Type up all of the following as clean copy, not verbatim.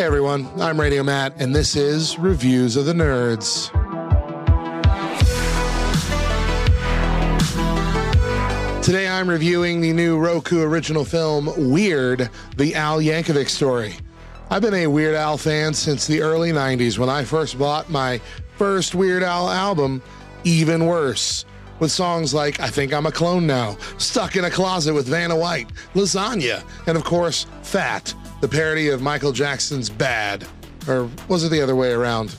Hey everyone, I'm Radio Matt, and this is Reviews of the Nerds. Today I'm reviewing the new Roku original film, Weird, the Al Yankovic Story. I've been a Weird Al fan since the early 90s when I first bought my first Weird Al album, Even Worse, with songs like I Think I'm a Clone Now, Stuck in a Closet with Vanna White, Lasagna, and of course, Fat, the parody of Michael Jackson's Bad. Or was it the other way around?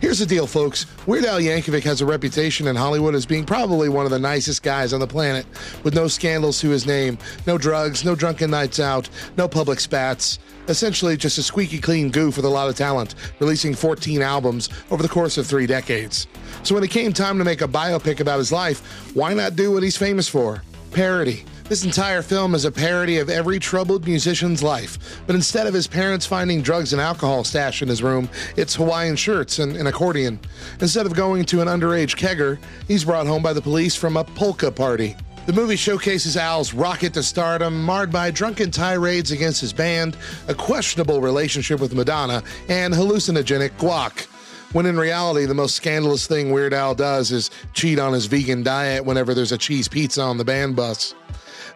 Here's the deal, folks. Weird Al Yankovic has a reputation in Hollywood as being probably one of the nicest guys on the planet, with no scandals to his name, no drugs, no drunken nights out, no public spats. Essentially just a squeaky clean goof with a lot of talent, releasing 14 albums over the course of 3 decades. So when it came time to make a biopic about his life, why not do what he's famous for? Parody. This entire film is a parody of every troubled musician's life, but instead of his parents finding drugs and alcohol stashed in his room, it's Hawaiian shirts and an accordion. Instead of going to an underage kegger, he's brought home by the police from a polka party. The movie showcases Al's rocket to stardom, marred by drunken tirades against his band, a questionable relationship with Madonna, and hallucinogenic guac. When in reality, the most scandalous thing Weird Al does is cheat on his vegan diet whenever there's a cheese pizza on the band bus.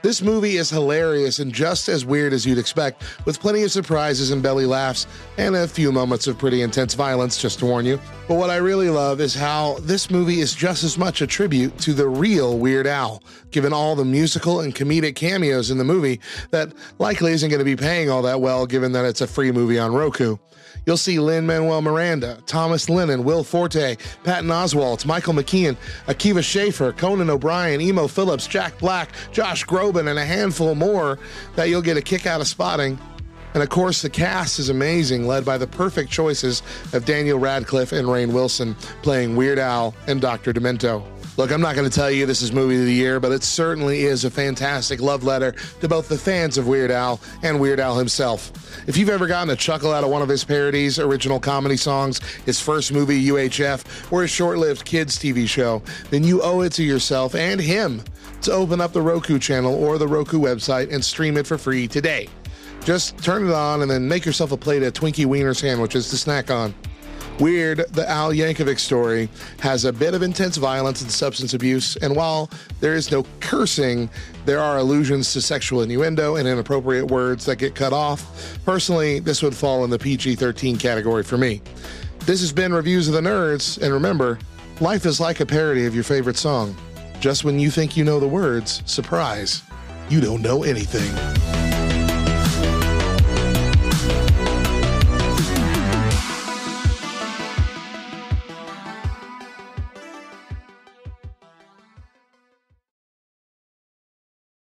This movie is hilarious and just as weird as you'd expect, with plenty of surprises and belly laughs and a few moments of pretty intense violence, just to warn you. But what I really love is how this movie is just as much a tribute to the real Weird Al, given all the musical and comedic cameos in the movie that likely isn't going to be paying all that well, given that it's a free movie on Roku. You'll see Lin-Manuel Miranda, Thomas Lennon, Will Forte, Patton Oswalt, Michael McKean, Akiva Schaffer, Conan O'Brien, Emo Phillips, Jack Black, Josh Gro, and a handful more that you'll get a kick out of spotting. And of course, the cast is amazing, led by the perfect choices of Daniel Radcliffe and Rainn Wilson playing Weird Al and Dr. Demento. Look, I'm not going to tell you this is Movie of the Year, but it certainly is a fantastic love letter to both the fans of Weird Al and Weird Al himself. If you've ever gotten a chuckle out of one of his parodies, original comedy songs, his first movie, UHF, or his short-lived kids TV show, then you owe it to yourself and him to open up the Roku channel or the Roku website and stream it for free today. Just turn it on and then make yourself a plate of Twinkie Wiener sandwiches to snack on. Weird, the Al Yankovic Story, has a bit of intense violence and substance abuse, and while there is no cursing, there are allusions to sexual innuendo and inappropriate words that get cut off. Personally, this would fall in the PG-13 category for me. This has been Reviews of the Nerds, and remember, life is like a parody of your favorite song. Just when you think you know the words, surprise, you don't know anything.